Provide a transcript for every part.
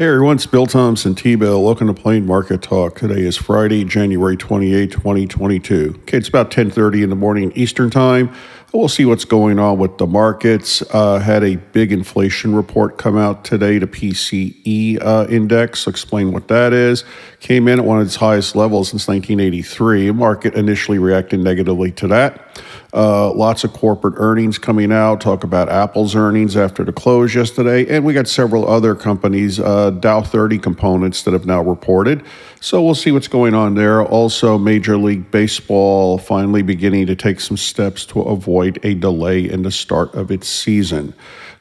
Hey everyone, it's Bill Thompson, T-Bill. Welcome to Plain Market Talk. Today is Friday, January 28, 2022. Okay, it's about 10:30 in the morning Eastern Time. We'll see what's going on with the markets. Had a big inflation report come out today, the PCE index. I'll explain what that is. Came in at one of its highest levels since 1983. The market initially reacted negatively to that. Lots of corporate earnings coming out. Talk about Apple's earnings after the close yesterday. And we got several other companies, Dow 30 components that have now reported. So we'll see what's going on there. Also, Major League Baseball finally beginning to take some steps to avoid a delay in the start of its season.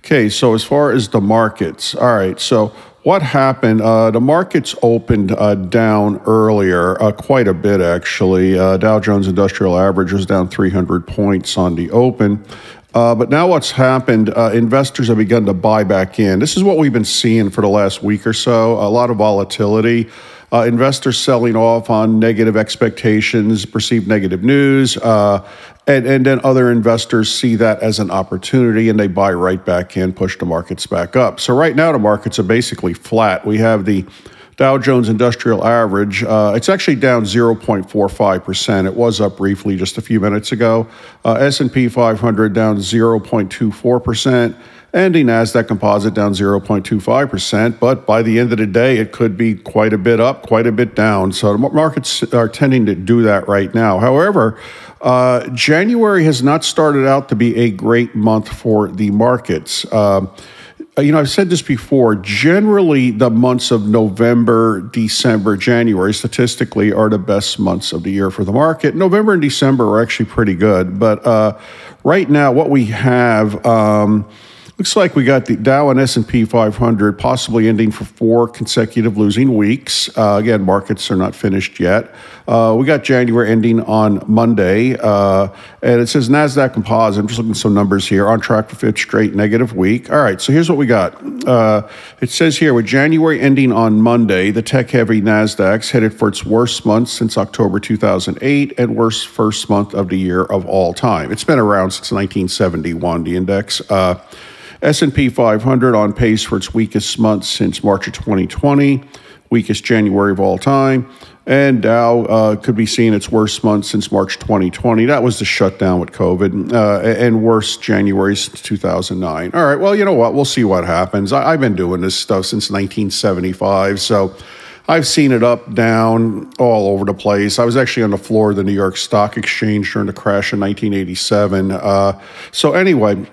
Okay, so as far as the markets, all right, so what happened? The markets opened down earlier, quite a bit actually. Dow Jones Industrial Average was down 300 points on the open. But now what's happened, investors have begun to buy back in. This is what we've been seeing for the last week or so, a lot of volatility. Investors selling off on negative expectations, perceived negative news, and then other investors see that as an opportunity and they buy right back in, push the markets back up. So right now the markets are basically flat. We have the Dow Jones Industrial Average. It's actually down 0.45%. It was up briefly just a few minutes ago. S&P 500 down 0.24%. And the NASDAQ composite down 0.25%, but by the end of the day, it could be quite a bit up, quite a bit down. So the markets are tending to do that right now. However, January has not started out to be a great month for the markets. You know, I've said this before, generally the months of November, December, January statistically are the best months of the year for the market. November and December are actually pretty good, but right now what we have... looks like we got the Dow and S&P 500 possibly ending for four consecutive losing weeks. Again, markets are not finished yet. We got January ending on Monday, and it says NASDAQ composite. I'm just looking at some numbers here. On track for fifth straight negative week. All right, so here's what we got. It says here, with January ending on Monday, the tech-heavy NASDAQ's headed for its worst month since October 2008 and worst first month of the year of all time. It's been around since 1971, the index. S&P 500 on pace for its weakest month since March of 2020, weakest January of all time, and Dow could be seeing its worst month since March 2020. That was the shutdown with COVID, and worst January since 2009. All right, well, you know what? We'll see what happens. I've been doing this stuff since 1975, so I've seen it up, down, all over the place. I was actually on the floor of the New York Stock Exchange during the crash in 1987. So anyway...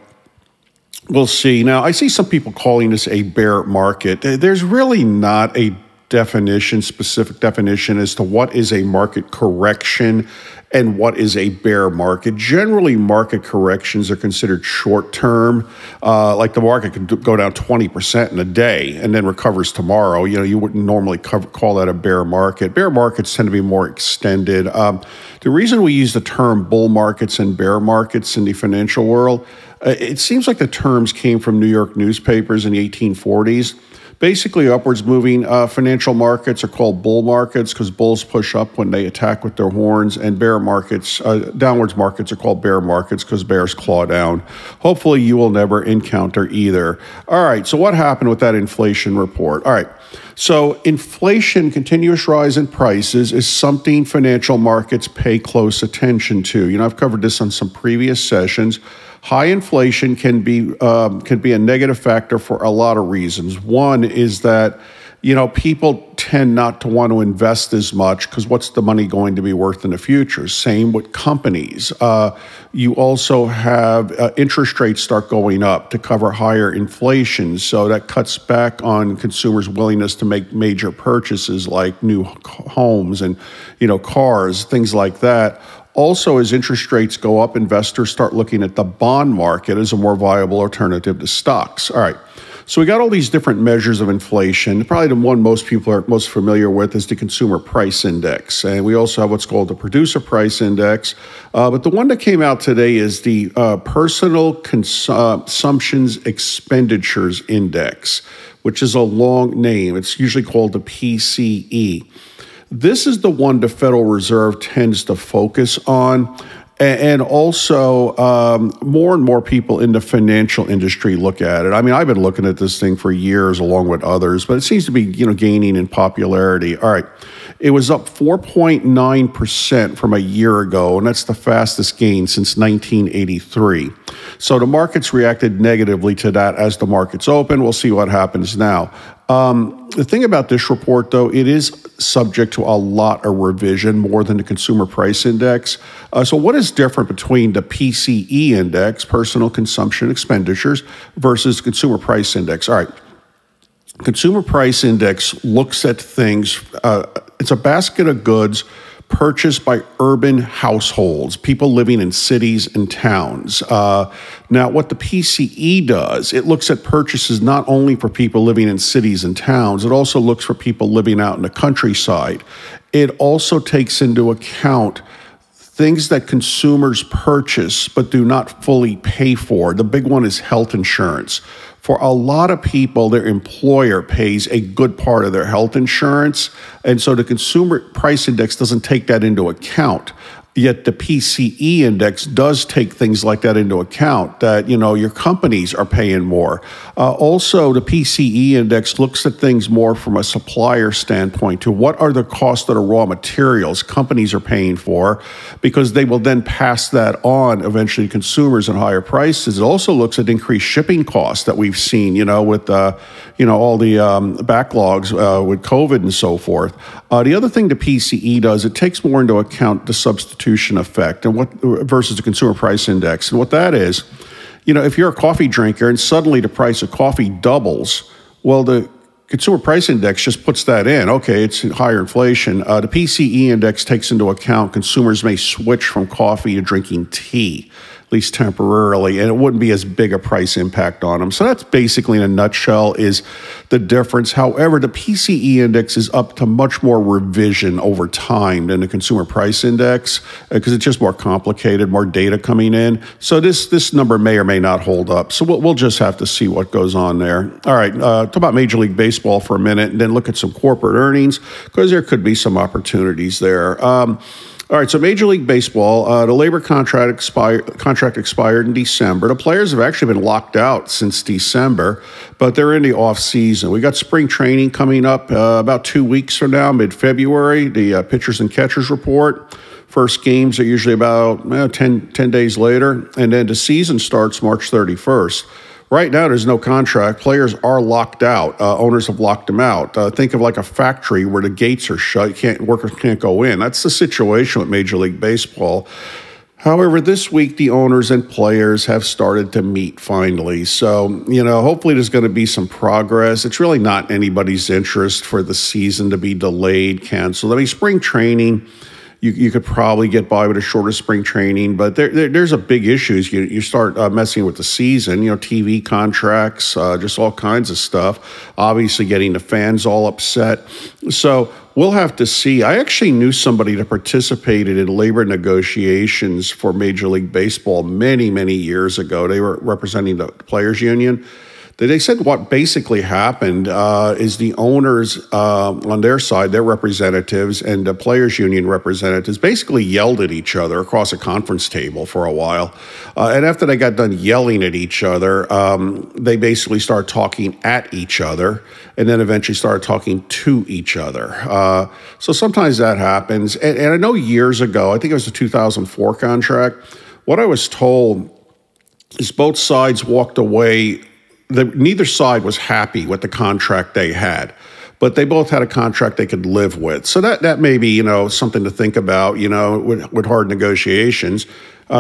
we'll see. Now, I see some people calling this a bear market. There's really not a definition, specific definition as to what is a market correction and what is a bear market. Generally, market corrections are considered short-term. Like the market can go down 20% in a day and then recovers tomorrow. You know, you wouldn't normally call that a bear market. Bear markets tend to be more extended. The reason we use the term bull markets and bear markets in the financial world, it seems like the terms came from New York newspapers in the 1840s. Basically, upwards-moving financial markets are called bull markets because bulls push up when they attack with their horns, and bear markets, downwards markets are called bear markets because bears claw down. Hopefully, you will never encounter either. All right, so what happened with that inflation report? All right, so inflation, continuous rise in prices, is something financial markets pay close attention to. You know, I've covered this on some previous sessions. High inflation can be a negative factor for a lot of reasons. One is that, you know, people tend not to want to invest as much because what's the money going to be worth in the future? Same with companies. You also have interest rates start going up to cover higher inflation, so that cuts back on consumers' willingness to make major purchases like new homes and, you know, cars, things like that. Also, as interest rates go up, investors start looking at the bond market as a more viable alternative to stocks. All right. So we got all these different measures of inflation. Probably the one most people are most familiar with is the Consumer Price Index. And we also have what's called the Producer Price Index. But the one that came out today is the Personal Consumption Expenditures Index, which is a long name. It's usually called the PCE. This is the one the Federal Reserve tends to focus on. And also, more and more people in the financial industry look at it. I mean, I've been looking at this thing for years along with others, but it seems to be, gaining in popularity. All right. It was up 4.9% from a year ago, and that's the fastest gain since 1983. So the markets reacted negatively to that as the markets open. We'll see what happens now. The thing about this report, though, it is subject to a lot of revision, more than the Consumer Price Index. So what is different between the PCE index, Personal Consumption Expenditures, versus Consumer Price Index? All right. Consumer Price Index looks at things. It's a basket of goods purchased by urban households, people living in cities and towns. Now, what the PCE does, it looks at purchases not only for people living in cities and towns, it also looks for people living out in the countryside. It also takes into account things that consumers purchase but do not fully pay for. The big one is health insurance. For a lot of people, their employer pays a good part of their health insurance, and so the Consumer Price Index doesn't take that into account. Yet the PCE index does take things like that into account, that your companies are paying more. Also, the PCE index looks at things more from a supplier standpoint to what are the costs of the raw materials companies are paying for, because they will then pass that on eventually to consumers at higher prices. It also looks at increased shipping costs that we've seen, with all the backlogs with COVID and so forth. The other thing the PCE does, it takes more into account the substitution effect and what versus the Consumer Price Index. And what that is, if you're a coffee drinker and suddenly the price of coffee doubles, well, the Consumer Price Index just puts that in. Okay, it's higher inflation. The PCE index takes into account consumers may switch from coffee to drinking tea, at least temporarily, and it wouldn't be as big a price impact on them. So that's basically, in a nutshell, is the difference. However, the PCE index is up to much more revision over time than the Consumer Price Index because it's just more complicated, more data coming in. So this number may or may not hold up. So we'll just have to see what goes on there. All right, talk about Major League Baseball for a minute and then look at some corporate earnings because there could be some opportunities there. All right, so Major League Baseball, the labor contract expired in December. The players have actually been locked out since December, but they're in the off-season. We got spring training coming up about 2 weeks from now, mid-February, the pitchers and catchers report. First games are usually about 10 days later, and then the season starts March 31st. Right now, there's no contract. Players are locked out. Owners have locked them out. Think of like a factory where the gates are shut. Workers can't go in. That's the situation with Major League Baseball. However, this week, the owners and players have started to meet finally. So, hopefully there's going to be some progress. It's really not anybody's interest for the season to be delayed, canceled. I mean, spring training, you could probably get by with a shorter spring training, but there's a big issue. You start messing with the season, TV contracts, just all kinds of stuff, obviously getting the fans all upset. So we'll have to see. I actually knew somebody that participated in labor negotiations for Major League Baseball many, many years ago. They were representing the players union. They said what basically happened is the owners on their side, their representatives and the players union representatives basically yelled at each other across a conference table for a while. And after they got done yelling at each other, they basically started talking at each other and then eventually started talking to each other. So sometimes that happens. And I know years ago, I think it was the 2004 contract, what I was told is both sides walked away. Neither side was happy with the contract they had, but they both had a contract they could live with. So that may be, something to think about, with hard negotiations,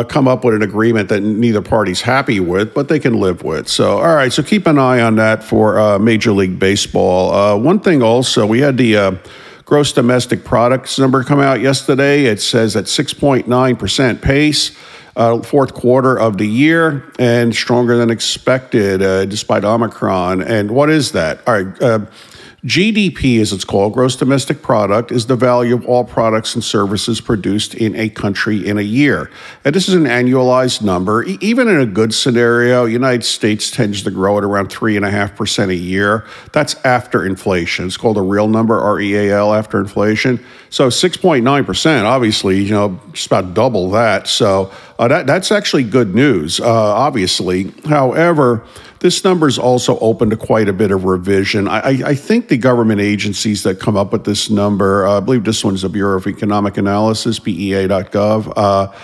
come up with an agreement that neither party's happy with, but they can live with. So, all right, so keep an eye on that for Major League Baseball. One thing also, we had the gross domestic products number come out yesterday. It says at 6.9% pace, fourth quarter of the year, and stronger than expected despite Omicron. And what is that? All right. GDP, as it's called, gross domestic product, is the value of all products and services produced in a country in a year. And this is an annualized number. Even in a good scenario, United States tends to grow at around 3.5% a year. That's after inflation. It's called a real number, REAL, after inflation. So 6.9%, obviously, you know, just about double that. So that's actually good news, obviously. However, this number is also open to quite a bit of revision. I think the government agencies that come up with this number, I believe this one's the Bureau of Economic Analysis, BEA.gov,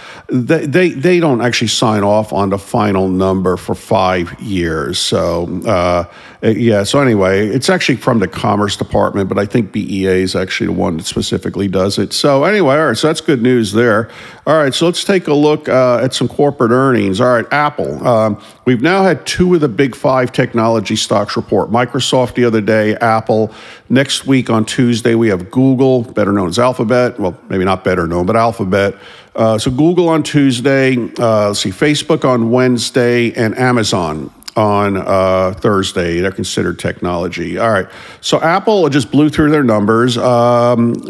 they don't actually sign off on the final number for 5 years. So, so anyway, it's actually from the Commerce Department, but I think BEA is actually the one that specifically does it. So anyway, all right, so that's good news there. All right, so let's take a look at some corporate earnings. All right, Apple. We've now had two of the big five technology stocks report. Microsoft the other day, Apple. Next week on Tuesday, we have Google, better known as Alphabet. Well, maybe not better known, but Alphabet. So Google on Tuesday, let's see, Facebook on Wednesday, and Amazon on Thursday. They're considered technology. All right. So Apple just blew through their numbers,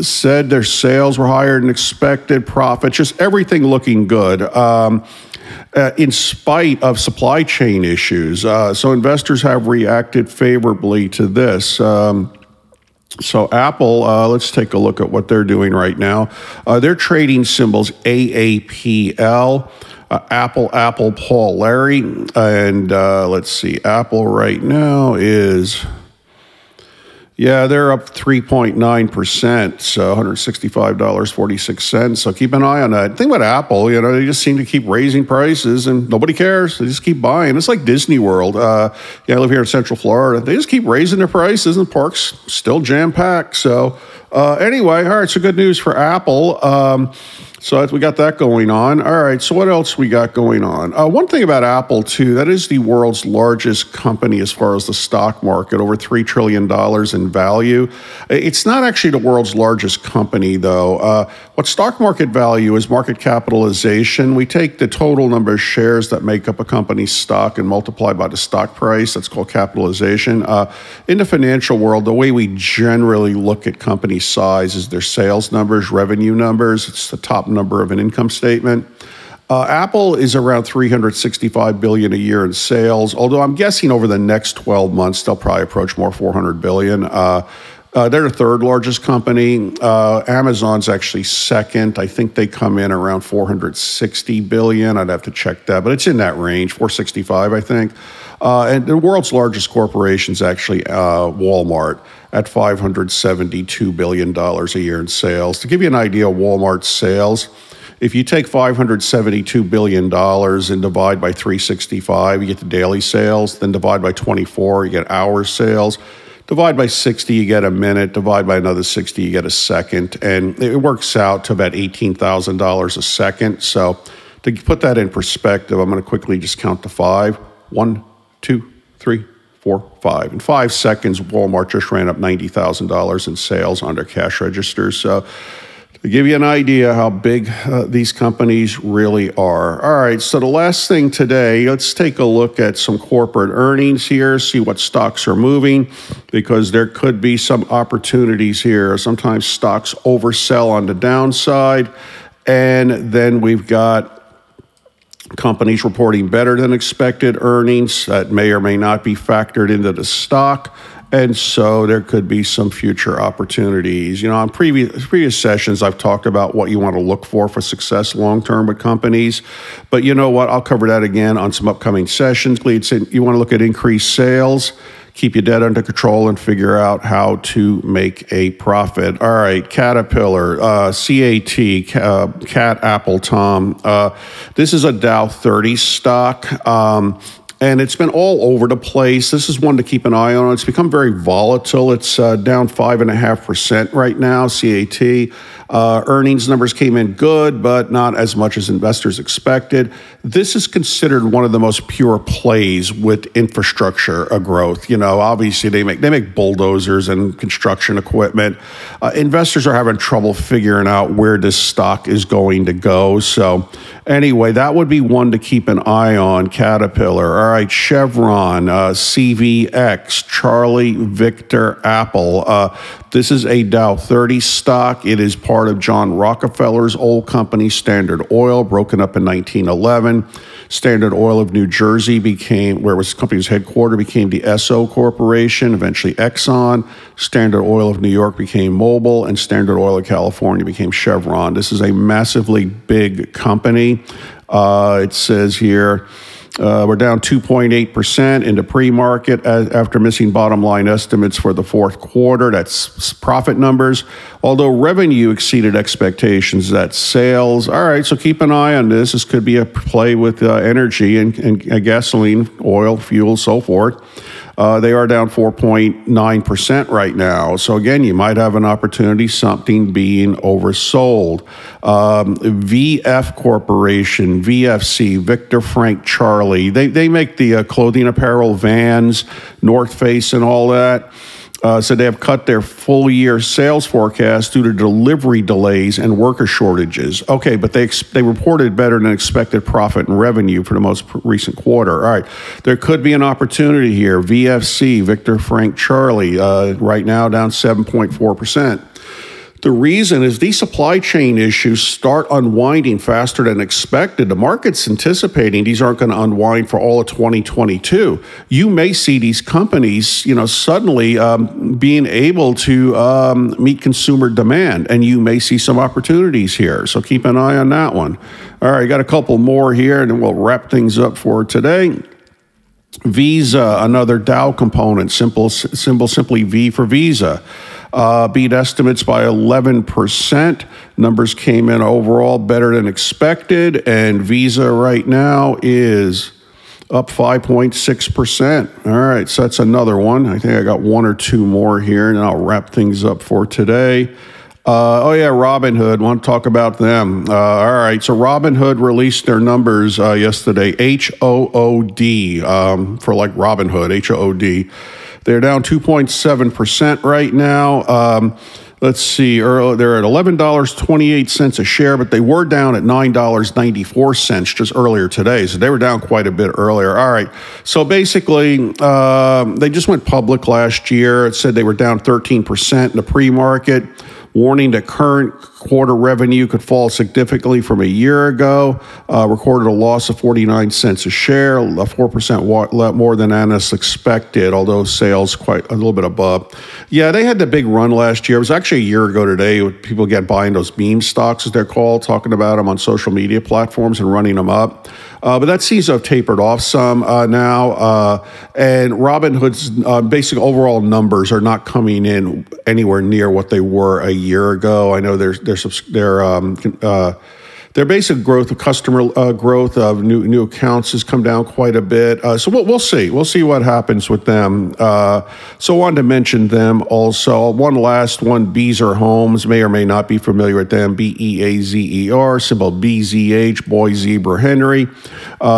said their sales were higher than expected, profits, just everything looking good. In spite of supply chain issues. So investors have reacted favorably to this. So Apple, let's take a look at what they're doing right now. Their trading symbols AAPL, Apple, Apple, Paul, Larry. And let's see, Apple right now is... yeah, they're up 3.9%, so $165.46. So keep an eye on that. The thing about Apple, you know, they just seem to keep raising prices and nobody cares. They just keep buying. It's like Disney World. Yeah, I live here in Central Florida. They just keep raising their prices and the park's still jam-packed. So anyway, all right, so good news for Apple. So we got that going on. All right, so what else we got going on? One thing about Apple, too, that is the world's largest company as far as the stock market, over $3 trillion in value. It's not actually the world's largest company, though. What stock market value is market capitalization. We take the total number of shares that make up a company's stock and multiply by the stock price. That's called capitalization. In the financial world, the way we generally look at company size is their sales numbers, revenue numbers. It's the top number of an income statement. Apple is around $365 billion a year in sales, although I'm guessing over the next 12 months, they'll probably approach more $400 billion. They're the third largest company. Amazon's actually second. I think they come in around $460 billion. I'd have to check that, but it's in that range, $465, I think. And the world's largest corporation is actually Walmart at $572 billion a year in sales. To give you an idea of Walmart's sales, if you take $572 billion and divide by 365, you get the daily sales, then divide by 24, you get hour sales. Divide by 60, you get a minute. Divide by another 60, you get a second. And it works out to about $18,000 a second. So to put that in perspective, I'm going to quickly just count to five. 1, 2, 3, 4, 5. In 5 seconds, Walmart just ran up $90,000 in sales on their cash registers. So to give you an idea how big these companies really are. All right, so the last thing today, let's take a look at some corporate earnings here, see what stocks are moving, because there could be some opportunities here. Sometimes stocks oversell on the downside, and then we've got companies reporting better than expected earnings that may or may not be factored into the stock. And so there could be some future opportunities. You know, on previous sessions, I've talked about what you want to look for success long-term with companies. But you know what? I'll cover that again on some upcoming sessions. You want to look at increased sales, keep your debt under control, and figure out how to make a profit. All right, Caterpillar, CAT, Cat, Apple, Tom. This is a Dow 30 stock. And it's been all over the place. This is one to keep an eye on. It's become very volatile. It's down 5.5% right now, CAT. Earnings numbers came in good, but not as much as investors expected. This is considered one of the most pure plays with infrastructure growth. You know, obviously they make bulldozers and construction equipment. Investors are having trouble figuring out where this stock is going to go. So anyway, that would be one to keep an eye on. Caterpillar, all right, Chevron, CVX, Charlie, Victor, Apple. This is a Dow 30 stock. It is part of John Rockefeller's old company, Standard Oil, broken up in 1911. Standard Oil of New Jersey became, where the company was headquartered, became the Esso Corporation, eventually Exxon. Standard Oil of New York became Mobil, and Standard Oil of California became Chevron. This is a massively big company. It says here, we're down 2.8% into pre-market after missing bottom line estimates for the fourth quarter. That's profit numbers. Although revenue exceeded expectations, that's sales. All right, so keep an eye on this. This could be a play with energy and gasoline, oil, fuel, so forth. They are down 4.9% right now. So again, you might have an opportunity, something being oversold. VF Corporation, VFC, Victor, Frank, Charlie. They make the clothing apparel, Vans, North Face and all that. So they have cut their full year sales forecast due to delivery delays and worker shortages. Okay, but they reported better than expected profit and revenue for the most recent quarter. All right, there could be an opportunity here. VFC, Victor, Frank, Charlie, right now down 7.4%. The reason is these supply chain issues start unwinding faster than expected. The market's anticipating these aren't going to unwind for all of 2022. You may see these companies, you know, suddenly being able to meet consumer demand, and you may see some opportunities here. So keep an eye on that one. All right, got a couple more here, and then we'll wrap things up for today. Visa, another Dow component, simply V for Visa. Beat estimates by 11%. Numbers came in overall better than expected, and Visa right now is up 5.6%. All right, so that's another one. I think I got one or two more here, and I'll wrap things up for today. Robinhood, want to talk about them. All right, so Robinhood released their numbers yesterday, HOOD, for like Robinhood, HOOD. They're down 2.7% right now. Let's see, they're at $11.28 a share, but they were down at $9.94 just earlier today. So they were down quite a bit earlier. All right, so basically, they just went public last year. It said they were down 13% in the pre-market, warning that current quarter revenue could fall significantly from a year ago. Recorded a loss of 49 cents a share, 4% more than analysts expected, although sales quite a little bit above. Yeah, they had the big run last year. It was actually a year ago today. People get buying those meme stocks, as they're called, talking about them on social media platforms and running them up. But that seems to have tapered off some now. And Robinhood's basic overall numbers are not coming in anywhere near what they were a year ago. I know their basic growth of customer growth of new accounts has come down quite a bit. So we'll see. We'll see what happens with them. So I wanted to mention them also. One last one, Beazer Homes. May or may not be familiar with them. BEAZER, symbol BZH, Boy Zebra Henry.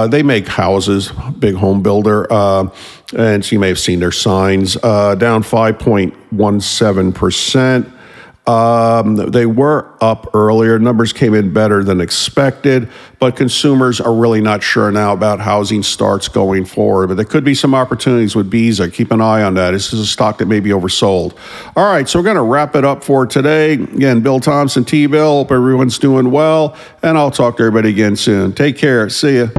They make houses, big home builder. And so you may have seen their signs. Down 5.17%. They were up earlier. Numbers came in better than expected, but consumers are really not sure now about housing starts going forward. But there could be some opportunities with Visa. Keep an eye on that. This is a stock that may be oversold. All right, so we're going to wrap it up for today. Again, Bill Thompson, T-Bill. Hope everyone's doing well, and I'll talk to everybody again soon. Take care. See ya.